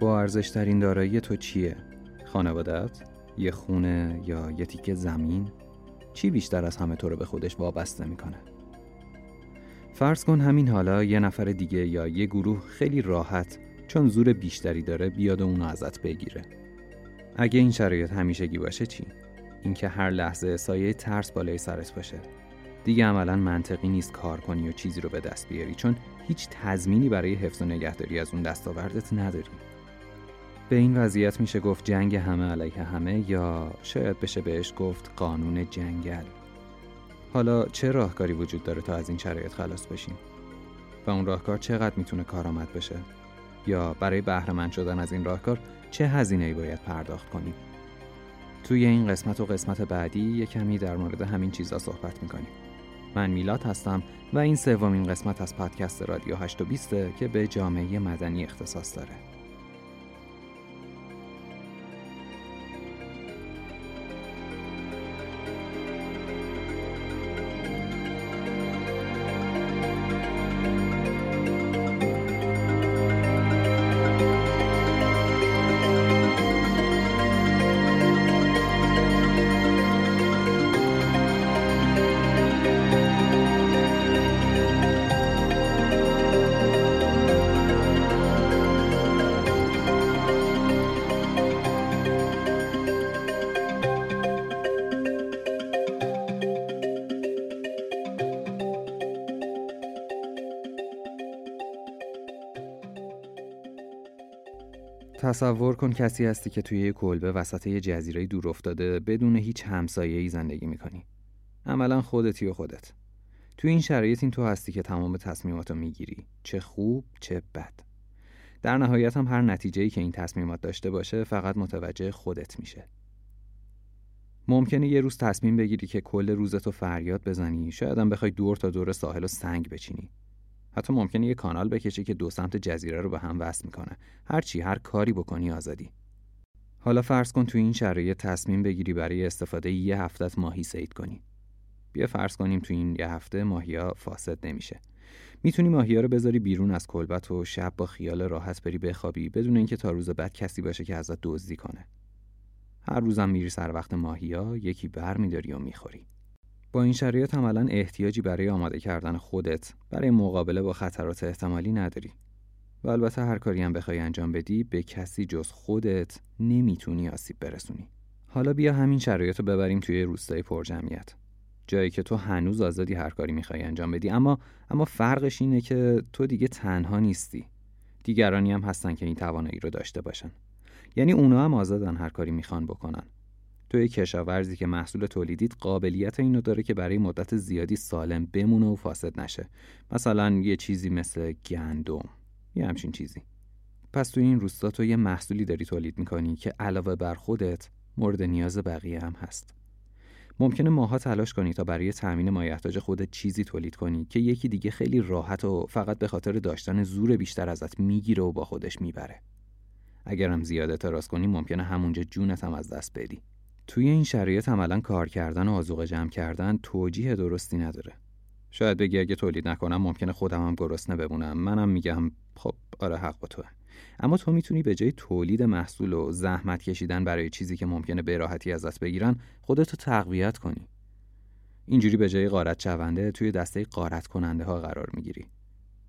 با ارزشترین دارایی تو چیه؟ خانوادت؟ یه خونه یا یه تیکه زمین؟ چی بیشتر از همه تو رو به خودش وابسته میکنه؟ فرض کن همین حالا یه نفر دیگه یا یه گروه خیلی راحت چون زور بیشتری داره بیاد و اونو ازت بگیره. اگه این شرایط همیشگی باشه چی؟ اینکه هر لحظه سایه ترس بالای سرت باشه. دیگه عملاً منطقی نیست کار کنی و چیزی رو به دست بیاری، چون هیچ تضمینی برای حفظ و نگهداری از اون دستاوردت نداری. به این وضعیت میشه گفت جنگ همه علیه همه، یا شاید بشه بهش گفت قانون جنگل. حالا چه راهکاری وجود داره تا از این شرایط خلاص بشیم؟ و اون راهکار چقدر میتونه کارآمد بشه؟ یا برای بهره مند شدن از این راهکار چه هزینه‌ای باید پرداخت کنیم؟ توی این قسمت و قسمت بعدی یک کمی در مورد همین چیزا صحبت میکنیم. من میلاد هستم و این سومین قسمت از پادکست رادیو 820 که به جامعه مدنی اختصاص داره. تصور کن کسی هستی که توی یک کلبه وسط یه جزیره دور افتاده بدون هیچ همسایه‌ای زندگی می‌کنی. عملاً خودتی و خودت. توی این شرایط این تو هستی که تمام تصمیماتو می‌گیری، چه خوب چه بد. در نهایت هم هر نتیجه‌ای که این تصمیمات داشته باشه فقط متوجه خودت میشه. ممکنه یه روز تصمیم بگیری که کل روزتو فریاد بزنی، شاید هم بخوای دور تا دور ساحل و سنگ بچینی. حتی ممکنه یه کانال بکشی که دو سمت جزیره رو به هم وصل میکنه. هر کاری بکنی آزادی. حالا فرض کن تو این شرایط تصمیم بگیری برای استفاده یه هفتت ماهی صید کنی. بیا فرض کنیم تو این یه هفته ماهیا فاسد نمیشه. میتونی ماهیا رو بذاری بیرون از کلبت و شب با خیال راحت بری بخوابی بدون اینکه تا روز بعد کسی باشه که ازت دزدی کنه. هر روزم میری سر وقت ماهیا، یکی برمی‌داری و می‌خوری. با این شرایط عملاً احتیاجی برای آماده کردن خودت برای مقابله با خطرات احتمالی نداری. و البته هر کاری هم بخوای انجام بدی به کسی جز خودت نمیتونی آسیب برسونی. حالا بیا همین شرایط رو ببریم توی روستای پرجمعیت، جایی که تو هنوز آزادی هر کاری میخوای انجام بدی، اما فرقش اینه که تو دیگه تنها نیستی. دیگرانی هم هستن که این توانایی رو داشته باشن. یعنی اونا هم آزادن هر کاری میخوان بکنن. توی کشاورزی که محصول تولیدیت قابلیت اینو داره که برای مدت زیادی سالم بمونه و فاسد نشه. مثلا یه چیزی مثل گندم، یه همچین چیزی. پس توی این روستا تو یه محصولی داری تولید میکنی که علاوه بر خودت مورد نیاز بقیه هم هست. ممکنه ماها تلاش کنی تا برای تامین مایحتاج خودت چیزی تولید کنی که یکی دیگه خیلی راحت و فقط به خاطر داشتن زور بیشتر ازت میگیره و با خودش میبره. اگرم زیاد اعتراض کنی ممکنه همونجا جونت هم از دست بدی. توی این شرایط عملاً کار کردن و آذوقه جمع کردن توجیه درستی نداره. شاید بگی اگه تولید نکنم ممکنه خودم هم گرسنه بمونم. منم میگم خب آره حق با توه. اما تو میتونی به جای تولید محصول و زحمت کشیدن برای چیزی که ممکنه به راحتی ازت بگیرن خودتو تقویت کنی. اینجوری به جای غارت شونده توی دسته غارت کننده ها قرار میگیری.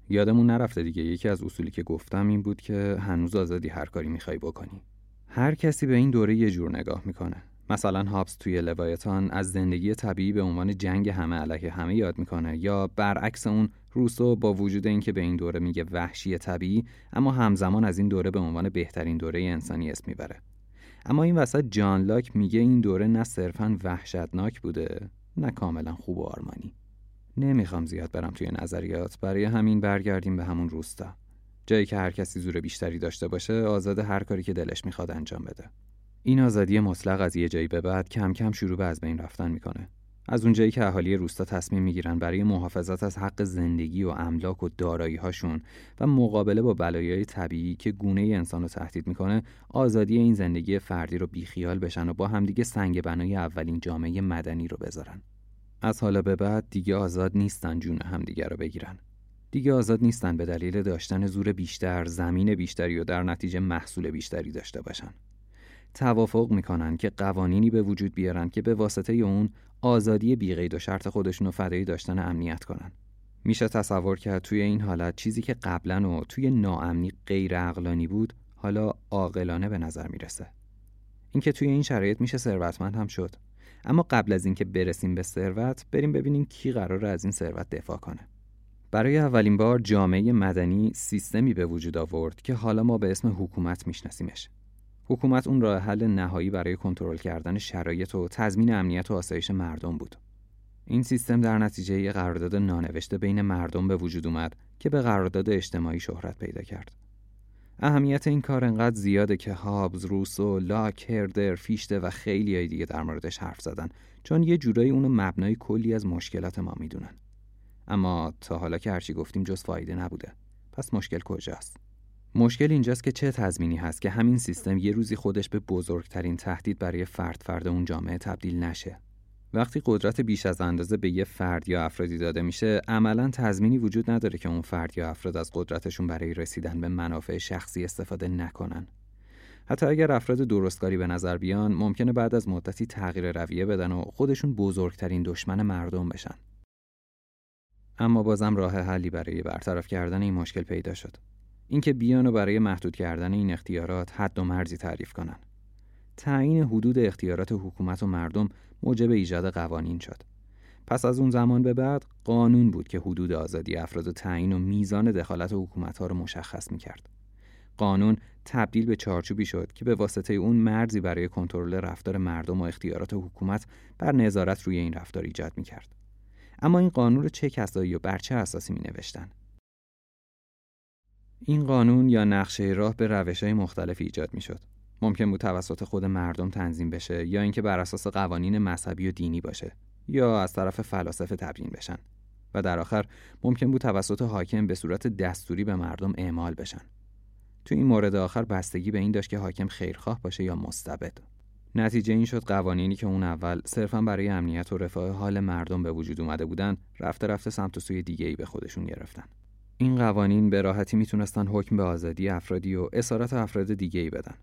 یادمون نرفته دیگه یکی از اصولی که گفتم این بود که هنوز آزادی هر کاری میخوای بکنی. هر کسی به این دوره یه جور نگاه میکنه. مثلا هابس توی لوایتان از زندگی طبیعی به عنوان جنگ همه علیه همه یاد میکنه، یا برعکس اون روسو با وجود اینکه به این دوره میگه وحشی طبیعی، اما همزمان از این دوره به عنوان بهترین دوره انسانی اسم میبره. اما این وسط جان لاک میگه این دوره نه صرفاً وحشتناک بوده، نه کاملا خوب و آرمانی. نمیخوام زیاد برم توی نظریات، برای همین برگردیم به همون روستا، جایی که هر کسی زور بیشتری داشته باشه، آزاد هر کاری که دلش میخواد انجام بده. این آزادی مطلق از یه جایی به بعد کم کم شروع به از بین رفتن میکنه. از اونجایی که اهالی روستا تصمیم میگیرن برای محافظت از حق زندگی و املاک و دارایی‌هاشون و مقابله با بلایای طبیعی که گونه انسان رو تهدید میکنه، آزادی این زندگی فردی رو بیخیال بشن و با همدیگه سنگ بنای اولین جامعه مدنی رو بذارن. از حالا به بعد دیگه آزاد نیستن جون همدیگه رو بگیرن. دیگه آزاد نیستن به دلیل داشتن زور بیشتر، زمین بیشتری و در نتیجه محصول بیشتری داشته باشن. توافق میکنن که قوانینی به وجود بیارن که به واسطه اون آزادی بی‌قید و شرط خودشون رو فدای داشتن امنیت کنن. میشه تصور کرد توی این حالت چیزی که قبلا و توی ناامنی غیر عقلانی بود، حالا عاقلانه به نظر میرسه. اینکه توی این شرایط میشه ثروتمند هم شد. اما قبل از اینکه برسیم به ثروت، بریم ببینیم کی قراره از این ثروت دفاع کنه. برای اولین بار جامعه مدنی سیستمی به وجود آورد که حالا ما به اسم حکومت میشناسیمش. حکومت اون راه حل نهایی برای کنترل کردن شرایط و تضمین امنیت و آسایش مردم بود. این سیستم در نتیجه یه قرارداد نانوشته بین مردم به وجود اومد که به قرارداد اجتماعی شهرت پیدا کرد. اهمیت این کار انقدر زیاده که هابز، روسو، لاک، هردر، فیشته و خیلیای دیگه در موردش حرف زدن، چون یه جورایی اونو مبنای کلی از مشکلات ما میدونن. اما تا حالا که هرچی گفتیم جز فایده نبوده. پس مشکل کجاست؟ مشکل اینجاست که چه تضمینی هست که همین سیستم یه روزی خودش به بزرگترین تهدید برای فرد اون جامعه تبدیل نشه. وقتی قدرت بیش از اندازه به یه فرد یا افرادی داده میشه، عملاً تضمینی وجود نداره که اون فرد یا افراد از قدرتشون برای رسیدن به منافع شخصی استفاده نکنن. حتی اگر افراد درستکاری به نظر بیان، ممکنه بعد از مدتی تغییر رویه بدن و خودشون بزرگترین دشمن مردم بشن. اما بازم راه حلی برای برطرف کردن این مشکل پیدا شد. اینکه بیان و برای محدود کردن این اختیارات حد و مرزی تعریف کنن. تعیین حدود اختیارات حکومت و مردم موجب ایجاد قوانین شد. پس از اون زمان به بعد قانون بود که حدود آزادی افراد و تعیین و میزان دخالت حکومت‌ها رو مشخص می‌کرد. قانون تبدیل به چارچوبی شد که به واسطه اون مرزی برای کنترل رفتار مردم و اختیارات حکومت بر نظارت روی این رفتار ایجاد می‌کرد. اما این قانون رو چه کسایی و بر چه اساسی می‌نوشتن؟ این قانون یا نقشه راه به روش‌های مختلفی ایجاد می‌شد. ممکن بود توسط خود مردم تنظیم بشه یا اینکه بر اساس قوانین مذهبی و دینی باشه یا از طرف فلاسفه تبیین بشن و در آخر ممکن بود توسط حاکم به صورت دستوری به مردم اعمال بشن. تو این مورد آخر بستگی به این داشت که حاکم خیرخواه باشه یا مستبد. نتیجه این شد قوانینی که اون اول صرفاً برای امنیت و رفاه حال مردم به وجود اومده بودن، رفته رفته سمت و سوی دیگه‌ای به خودشون گرفتن. این قوانین به راحتی میتونستن حکم به آزادی افرادی و اسارت افراد دیگه‌ای بدن.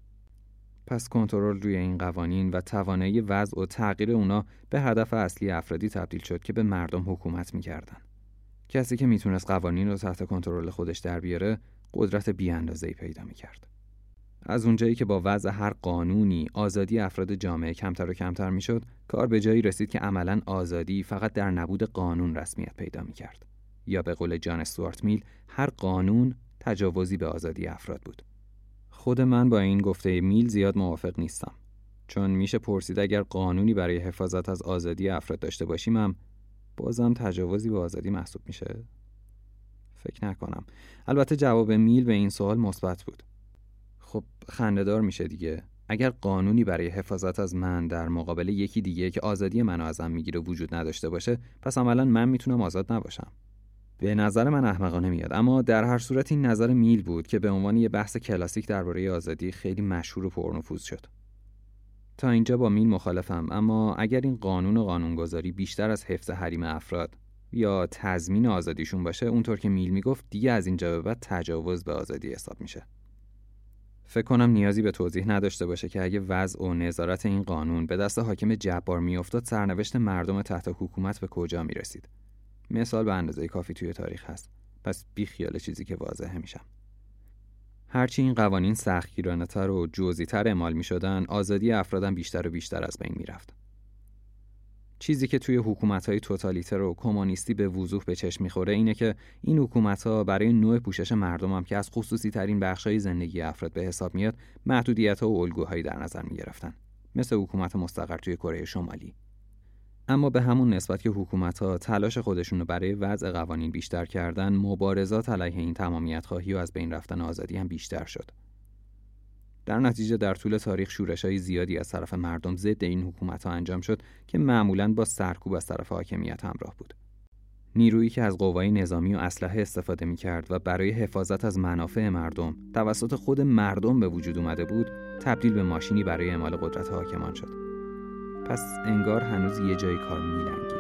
پس کنترل روی این قوانین و توانایی وضع و تغییر اونا به هدف اصلی افرادی تبدیل شد که به مردم حکومت می‌کردن. کسی که میتونست قوانین رو تحت کنترل خودش در بیاره، قدرت بی‌اندازه‌ای پیدا می‌کرد. از اونجایی که با وضع هر قانونی آزادی افراد جامعه کمتر و کمتر میشد، کار به جایی رسید که عملاً آزادی فقط در نبود قانون رسمیت پیدا می‌کرد. یا به قول جان استوارت میل، هر قانون تجاوزی به آزادی افراد بود. خود من با این گفته میل زیاد موافق نیستم، چون میشه پرسید اگر قانونی برای حفاظت از آزادی افراد داشته باشیم هم بازم تجاوزی به آزادی محسوب میشه؟ فکر نکنم. البته جواب میل به این سوال مثبت بود. خب خنده‌دار میشه دیگه. اگر قانونی برای حفاظت از من در مقابل یکی دیگه که آزادی منو ازم میگیره وجود نداشته باشه، پس عملاً من میتونم آزاد نباشم. به نظر من احمقانه میاد، اما در هر صورت این نظر میل بود که به عنوان یه بحث کلاسیک درباره آزادی خیلی مشهور و پرنفوذ شد. تا اینجا با میل مخالفم، اما اگر این قانون و قانونگذاری بیشتر از حفظ حریم افراد یا تضمین آزادیشون باشه، اونطور که میل میگفت دیگه از اینجا به بعد تجاوز به آزادی حساب میشه. فکر کنم نیازی به توضیح نداشته باشه که اگه وضع و نظارت این قانون به دست حاکم جبار میافتاد، سرنوشت مردم تحت حکومت به کجا میرسید. مثال به اندازه کافی توی تاریخ هست، پس بی خیال چیزی که واضحه میشم. هرچی این قوانین سختگیرانه‌تر و جزئی‌تر اعمال میشدن، آزادی افرادم بیشتر و بیشتر از بین میرفت. چیزی که توی حکومت‌های توتالیتر و کمونیستی به وضوح به چشم میخوره اینه که این حکومت‌ها برای نوع پوشش مردمم که از خصوصی‌ترین بخش‌های زندگی افراد به حساب میاد، محدودیت‌ها و الگوهایی در نظر میگرفتن، مثل حکومت مستقر توی کره شمالی. اما به همون نسبت که حکومت‌ها تلاش خودشون رو برای وضع قوانین بیشتر کردن، مبارزات علیه این تمامیت‌خواهی و از بین رفتن آزادی هم بیشتر شد. در نتیجه در طول تاریخ شورش‌های زیادی از طرف مردم ضد این حکومت‌ها انجام شد که معمولاً با سرکوب از طرف حاکمیت همراه بود. نیرویی که از قوای نظامی و اسلحه استفاده می‌کرد و برای حفاظت از منافع مردم توسط خود مردم به وجود اومده بود، تبدیل به ماشینی برای اعمال قدرت حاکمان شد. پس انگار هنوز یه جای کار می‌لنگید.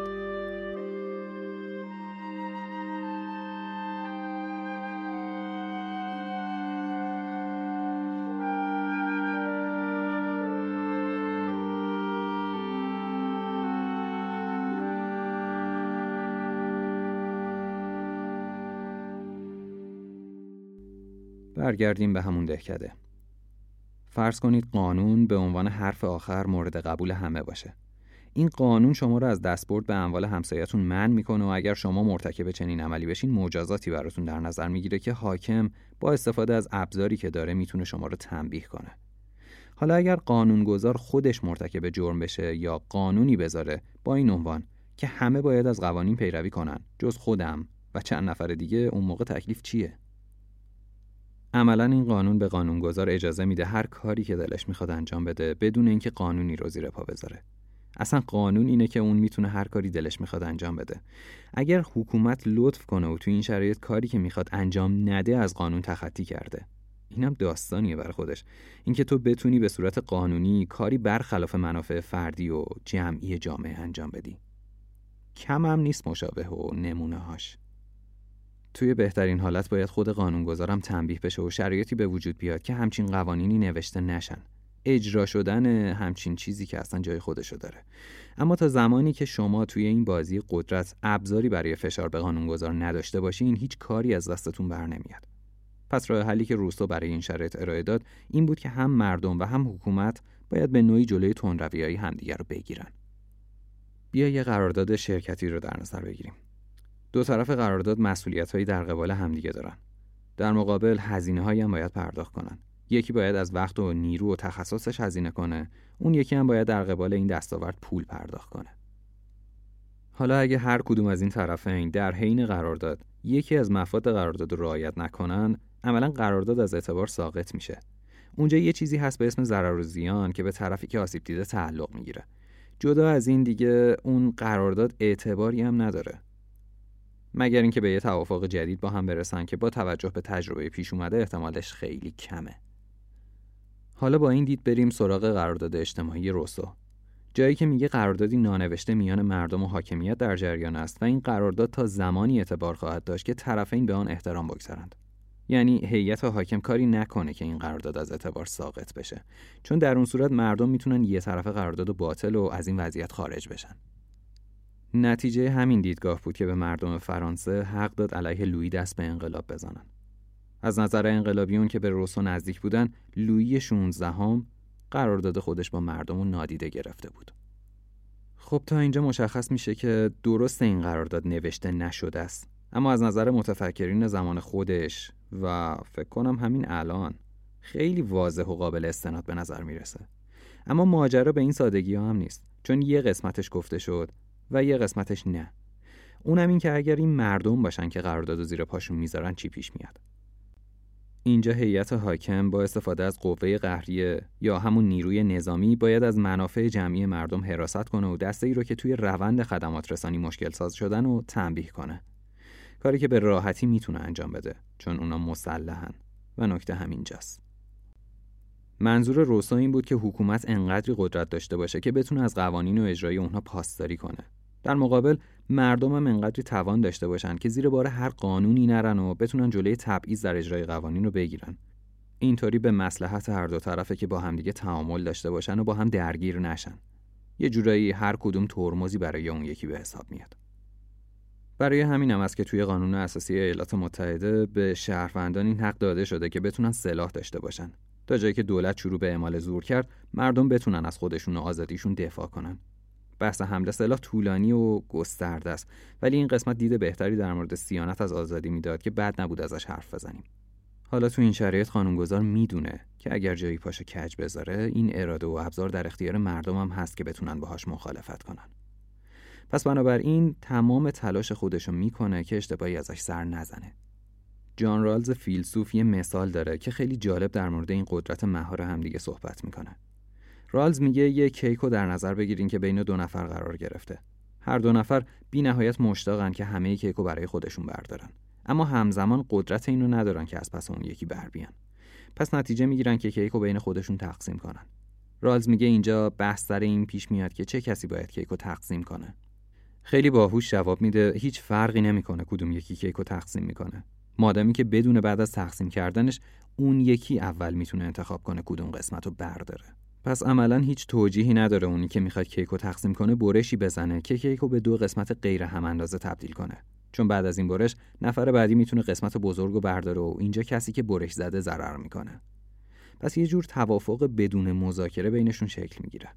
برگردیم به همون دهکده. فرض کنید قانون به عنوان حرف آخر مورد قبول همه باشه. این قانون شما رو از دستبرد به اموال همسایتون منع میکنه و اگر شما مرتکب چنین عملی بشین مجازاتی براتون در نظر میگیره که حاکم با استفاده از ابزاری که داره میتونه شما رو تنبیه کنه. حالا اگر قانونگذار خودش مرتکب جرم بشه یا قانونی بذاره با این عنوان که همه باید از قوانین پیروی کنن جز خودم و چند نفر دیگه، اون موقع تکلیف چیه؟ عملاً این قانون به قانونگذار اجازه میده هر کاری که دلش میخواد انجام بده بدون اینکه قانونی رو زیر پا بذاره. اصلا قانون اینه که اون میتونه هر کاری دلش میخواد انجام بده. اگر حکومت لطف کنه و تو این شرایط کاری که میخواد انجام نده از قانون تخطی کرده، اینم داستانیه برای خودش. اینکه تو بتونی به صورت قانونی کاری برخلاف منافع فردی و جمعی جامعه انجام بدی. کم هم نیست مشابه و نمونه‌هاش. توی بهترین حالت باید خود قانونگذارم تنبیه بشه و شرایطی به وجود بیاد که همچین قوانینی نوشته نشن. اجرا شدن همچین چیزی که اصلا جای خودشو داره. اما تا زمانی که شما توی این بازی قدرت ابزاری برای فشار به قانونگذار نداشته باشین، هیچ کاری از دستتون بر نمیاد. پس راه حلی که روسو برای این شرایط ارائه داد این بود که هم مردم و هم حکومت باید به نوعی جلوی تندروی‌های همدیگر رو بگیرن. بیا یه قرارداد شرکتی رو در نظر بگیریم. دو طرف قرارداد مسئولیت‌هایی در قبال همدیگه دارن. در مقابل هزینه‌هایی هم باید پرداخت کنن. یکی باید از وقت و نیرو و تخصصش هزینه کنه، اون یکی هم باید در قبال این دستاورد پول پرداخت کنه. حالا اگه هر کدوم از این طرفین در حین قرارداد یکی از مفاد قرارداد رو رعایت نکنن، عملاً قرارداد از اعتبار ساقط میشه. اونجا یه چیزی هست به اسم ضرر و زیان که به طرفی که آسیب دیده تعلق میگیره. جدا از این دیگه اون قرارداد اعتباری هم نداره. مگر اینکه به یه توافق جدید با هم برسن که با توجه به تجربه پیش اومده احتمالش خیلی کمه. حالا با این دید بریم سراغ قرارداد اجتماعی روسو، جایی که میگه قراردادی نانوشته میان مردم و حاکمیت در جریان است و این قرارداد تا زمانی اعتبار خواهد داشت که طرفین به آن احترام بگذارند. یعنی هیئت حاکم کاری نکنه که این قرارداد از اعتبار ساقط بشه، چون در اون صورت مردم میتونن یه طرف قراردادو باطل و از این وضعیت خارج بشن. نتیجه همین دیدگاه بود که به مردم فرانسه حق داد علیه لویی دست به انقلاب بزنن. از نظر انقلابیون که به روسو نزدیک بودن، لویی 16ام قرارداد خودش با مردم رو نادیده گرفته بود. خب تا اینجا مشخص میشه که درست این قرارداد نوشته نشده است، اما از نظر متفکرین زمان خودش و فکر کنم همین الان خیلی واضح و قابل استناد به نظر میرسه. اما ماجرا به این سادگی ها هم نیست، چون یه قسمتش گفته شد و یه قسمتش نه. اونم این که اگر این مردم باشن که قرارداد زیر پاشون میذارن چی پیش میاد. اینجا هیئت حاکم با استفاده از قوه قهریه یا همون نیروی نظامی باید از منافع جمعی مردم حراست کنه و دسته‌ای رو که توی روند خدمات رسانی مشکل ساز شدن و تنبیه کنه. کاری که به راحتی میتونه انجام بده، چون اونا مسلحن و نکته همینجاست. منظور روسا این بود که حکومت انقدری قدرت داشته باشه که بتونه از قوانین و اجرای اونها پاسداری کنه. در مقابل مردم هم انقدری توان داشته باشن که زیر بار هر قانونی نرن و بتونن جلوی تبعیض در اجرای قوانین رو بگیرن. اینطوری به مصلحت هر دو طرفه که با همدیگه تعامل داشته باشن و با هم درگیر نشن. یه جورایی هر کدوم ترمزی برای اون یکی به حساب میاد. برای همین هم است که توی قانون اساسی ایالات متحده به شهروندان این حق داده شده که بتونن سلاح داشته باشن. تا جایی که دولت شروع به اعمال زور کرد، مردم بتونن از خودشون و آزادیشون دفاع کنن. بحث حمله سلاح طولانی و گسترده است، ولی این قسمت دید بهتری در مورد صیانت از آزادی میداد که بد نبود ازش حرف بزنیم. حالا تو این شرایط قانونگذار میدونه که اگر جایی پاشو کج بذاره، این اراده و ابزار در اختیار مردم هم هست که بتونن باهاش مخالفت کنن. پس بنابراین تمام تلاش خودشو میکنه که اشتباهی ازش سر نزنه. جان رالز فیلسوف یه مثال داره که خیلی جالب در مورد این قدرت مهار همدیگه صحبت میکنه. رالز میگه یه کیکو در نظر بگیرین که بین دو نفر قرار گرفته. هر دو نفر بی نهایت مشتاقن که همه کیکو برای خودشون بردارن، اما همزمان قدرت اینو ندارن که از پس اون یکی بر بیان. پس نتیجه میگیرن که کیکو بین خودشون تقسیم کنن. رالز میگه اینجا بحث سر این پیش میاد که چه کسی باید کیکو تقسیم کنه. خیلی باهوش جواب میده هیچ فرقی نمیکنه کدوم یکی کیکو تقسیم میکنه، مادامی که بدون بعد از تقسیم کردنش اون یکی اول میتونه انتخاب کنه کدوم قسمتو برداره. پس عملاً هیچ توجیهی نداره اونی که میخواد کیکو تقسیم کنه برشی بزنه که کیکو به دو قسمت غیر هم اندازه تبدیل کنه، چون بعد از این برش نفر بعدی میتونه قسمت بزرگو برداره و اینجا کسی که برش زده ضرر میکنه. پس یه جور توافق بدون مذاکره بینشون شکل میگیره.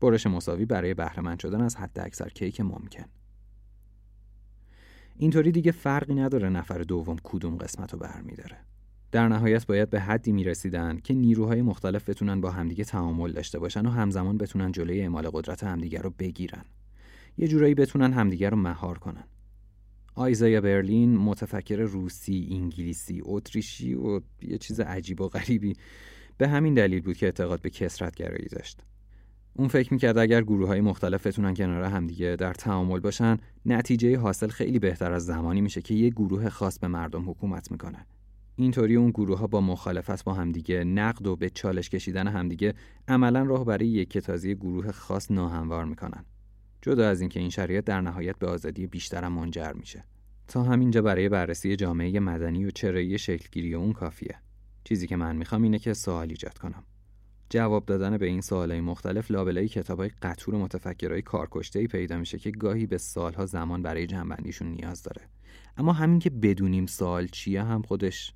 برش مساوی برای بهره مند شدن از حد اکثر کیک ممکن. اینطوری دیگه فرقی نداره نفر دوم کدوم قسمتو برمی‌داره. در نهایت باید به حدی میرسیدن که نیروهای مختلف بتونن با همدیگه تعامل داشته باشن و همزمان بتونن جلوی اعمال قدرت همدیگه رو بگیرن. یه جورایی بتونن همدیگه رو مهار کنن. آیزایا برلین، متفکر روسی، انگلیسی، اتریشی و یه چیز عجیب و غریبی، به همین دلیل بود که اعتقاد به کثرت‌گرایی داشت. اون فکر می‌کرد اگر گروه‌های مختلف بتونن کنار هم دیگه در تعامل باشن، نتیجه حاصل خیلی بهتر از زمانی میشه که یه گروه خاص به مردم حکومت میکنه. اینطوری اون گروه‌ها با مخالفت با همدیگه، نقد و به چالش کشیدن همدیگه، عملاً راه برای یکتایی گروه خاص ناهموار میکنن. جدا از اینکه این شریعت در نهایت به آزادی بیشتر منجر میشه. تا همینجا برای بررسی جامعه مدنی و چرایی شکلگیری اون کافیه. چیزی که من میخوام اینه که سوال ایجاد کنم. جواب دادن به این سوالای مختلف لابلای کتابای قطور متفکرای کارکشته‌ای پیدا میشه که گاهی به سالها زمان برای جنبندیشون نیاز داره. اما همین که بدونیم سوال چیه هم خودش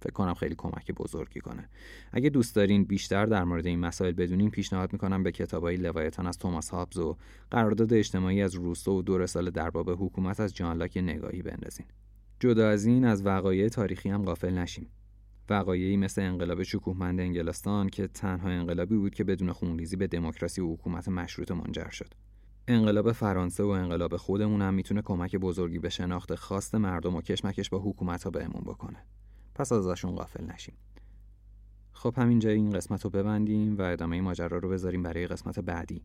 فکر کنم خیلی کمک بزرگی کنه. اگه دوست دارین بیشتر در مورد این مسائل بدونین، پیشنهاد میکنم به کتابای لوایتان از توماس هابز و قرارداد اجتماعی از روسو و دو رساله در باب حکومت از جان لاک نگاهی بندازین. جدا از این از وقایع تاریخی هم غافل نشیم. وقایعی مثل انقلاب شکوهمند انگلستان که تنها انقلابی بود که بدون خونریزی به دموکراسی و حکومت مشروطه منجر شد. انقلاب فرانسه و انقلاب خودمون هم میتونه کمک بزرگی به شناخت خواست مردم و کشمکش با حکومت‌ها بهمون بکنه. پس ازشون غافل نشیم. خب همینجا این قسمت رو ببندیم و ادامه ماجرا رو بذاریم برای قسمت بعدی.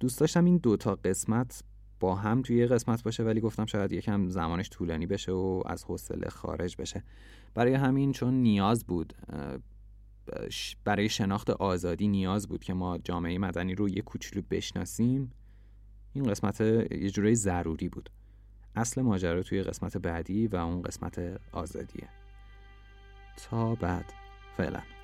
دوست داشتم این دوتا قسمت با هم توی یه قسمت باشه، ولی گفتم شاید یکم زمانش طولانی بشه و از حوصله خارج بشه. برای همین چون نیاز بود، برای شناخت آزادی نیاز بود که ما جامعه مدنی رو یه کوچولو بشناسیم، این قسمت یه جورایی ضروری بود. اصل ماجرا توی قسمت بعدی و اون قسمت آزادیه. تا بعد، فعلا.